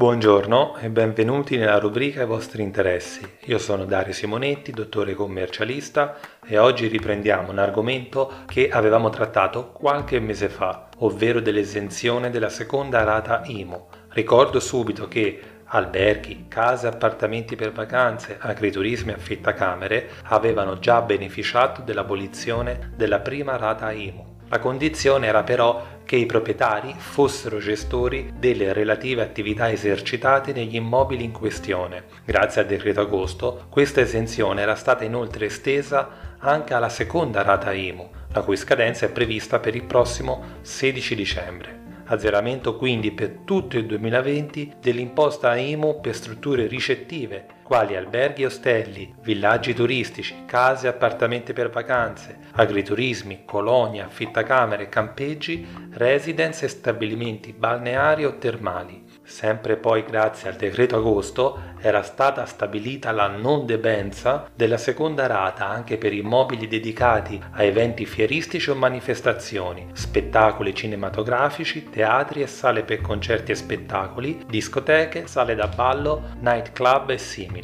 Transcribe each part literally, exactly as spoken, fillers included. Buongiorno e benvenuti nella rubrica I vostri interessi. Io sono Dario Simonetti, dottore commercialista, e oggi riprendiamo un argomento che avevamo trattato qualche mese fa, ovvero dell'esenzione della seconda rata I M U. Ricordo subito che alberghi, case, appartamenti per vacanze, agriturismi e affittacamere avevano già beneficiato dell'abolizione della prima rata I M U. La condizione era però che i proprietari fossero gestori delle relative attività esercitate negli immobili in questione. Grazie al decreto agosto, questa esenzione era stata inoltre estesa anche alla seconda rata I M U, la cui scadenza è prevista per il prossimo sedici dicembre. Azzeramento quindi per tutto il duemilaventi dell'imposta I M U per strutture ricettive, quali alberghi e ostelli, villaggi turistici, case e appartamenti per vacanze, agriturismi, colonie, affittacamere, campeggi, residence e stabilimenti balneari o termali. Sempre poi grazie al decreto agosto era stata stabilita la non debenza della seconda rata anche per immobili dedicati a eventi fieristici o manifestazioni, spettacoli cinematografici, teatri e sale per concerti e spettacoli, discoteche, sale da ballo, nightclub e simili.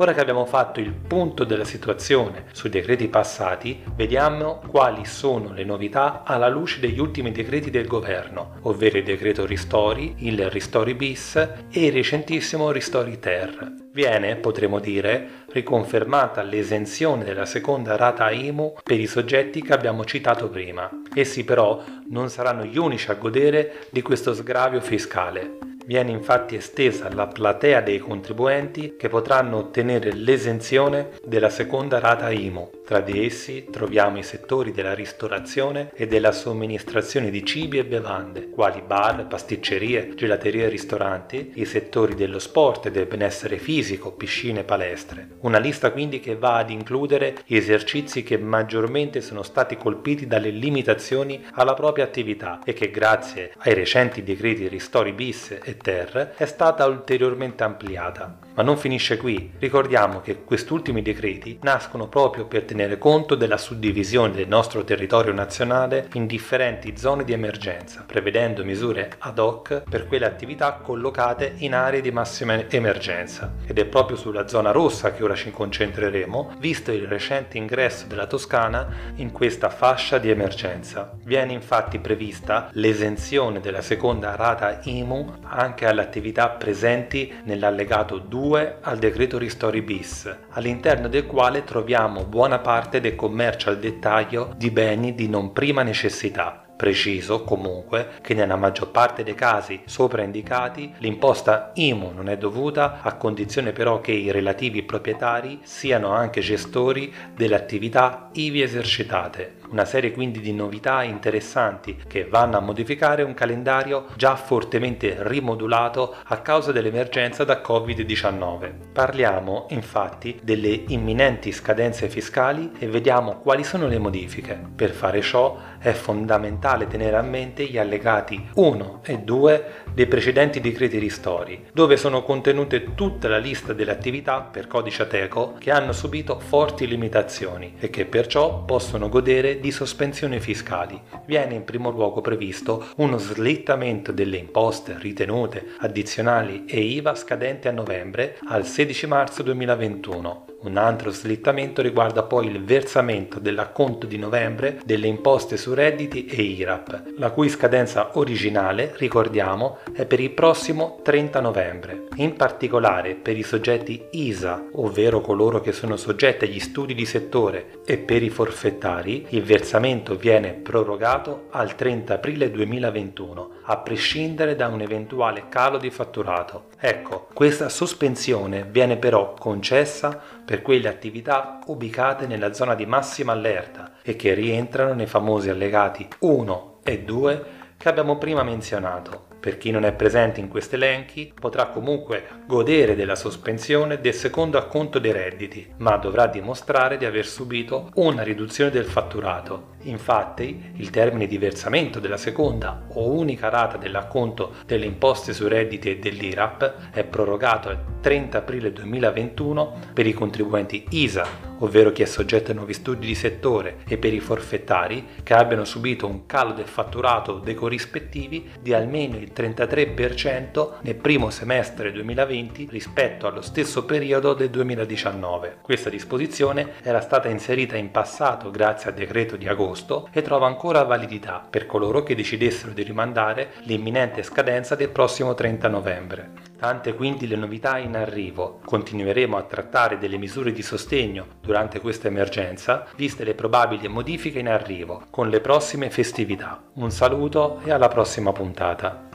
Ora che abbiamo fatto il punto della situazione sui decreti passati, vediamo quali sono le novità alla luce degli ultimi decreti del governo, ovvero il decreto Ristori, il Ristori bis e il recentissimo Ristori ter. Viene, potremmo dire, riconfermata l'esenzione della seconda rata I M U per i soggetti che abbiamo citato prima. Essi però non saranno gli unici a godere di questo sgravio fiscale. Viene infatti estesa la platea dei contribuenti che potranno ottenere l'esenzione della seconda rata I M U. Tra di essi troviamo i settori della ristorazione e della somministrazione di cibi e bevande, quali bar, pasticcerie, gelaterie e ristoranti, i settori dello sport e del benessere fisico, piscine e palestre. Una lista quindi che va ad includere gli esercizi che maggiormente sono stati colpiti dalle limitazioni alla propria attività e che grazie ai recenti decreti Ristori bis e ter è stata ulteriormente ampliata. Ma non finisce qui, ricordiamo che questi ultimi decreti nascono proprio per tenere conto della suddivisione del nostro territorio nazionale in differenti zone di emergenza, prevedendo misure ad hoc per quelle attività collocate in aree di massima emergenza. Ed è proprio sulla zona rossa che ora ci concentreremo, visto il recente ingresso della Toscana in questa fascia di emergenza. Viene infatti prevista l'esenzione della seconda rata I M U anche alle attività presenti nell'allegato due al decreto Ristori bis, all'interno del quale troviamo buona parte del commercio al dettaglio di beni di non prima necessità. Preciso comunque che nella maggior parte dei casi sopra indicati l'imposta I M U non è dovuta, a condizione però che i relativi proprietari siano anche gestori delle attività I V I esercitate. Una serie quindi di novità interessanti che vanno a modificare un calendario già fortemente rimodulato a causa dell'emergenza da Covid diciannove. Parliamo infatti delle imminenti scadenze fiscali e vediamo quali sono le modifiche. Per fare ciò è fondamentale tenere a mente gli allegati uno e due dei precedenti decreti ristori, dove sono contenute tutta la lista delle attività per codice ATECO che hanno subito forti limitazioni e che perciò possono godere di sospensioni fiscali. Viene in primo luogo previsto uno slittamento delle imposte, ritenute, addizionali e I V A scadente a novembre al sedici marzo duemilaventuno. Un altro slittamento riguarda poi il versamento dell'acconto di novembre delle imposte su redditi e I R A P, la cui scadenza originale, ricordiamo, è per il prossimo trenta novembre. In particolare per i soggetti I S A, ovvero coloro che sono soggetti agli studi di settore, e per i forfettari, il versamento viene prorogato al trenta aprile duemilaventuno, a prescindere da un eventuale calo di fatturato. Ecco, questa sospensione viene però concessa per quelle attività ubicate nella zona di massima allerta e che rientrano nei famosi allegati uno e due che abbiamo prima menzionato. Per chi non è presente in questi elenchi potrà comunque godere della sospensione del secondo acconto dei redditi, ma dovrà dimostrare di aver subito una riduzione del fatturato. Infatti, il termine di versamento della seconda o unica rata dell'acconto delle imposte sui redditi e dell'IRAP è prorogato al trenta aprile duemilaventuno per i contribuenti I S A, ovvero chi è soggetto a nuovi studi di settore, e per i forfettari che abbiano subito un calo del fatturato dei corrispettivi di almeno il trentatré per cento nel primo semestre duemilaventi rispetto allo stesso periodo del duemiladiciannove. Questa disposizione era stata inserita in passato grazie al decreto di agosto e trova ancora validità per coloro che decidessero di rimandare l'imminente scadenza del prossimo trenta novembre. Tante quindi le novità in arrivo. Continueremo a trattare delle misure di sostegno durante questa emergenza, viste le probabili modifiche in arrivo con le prossime festività. Un saluto e alla prossima puntata.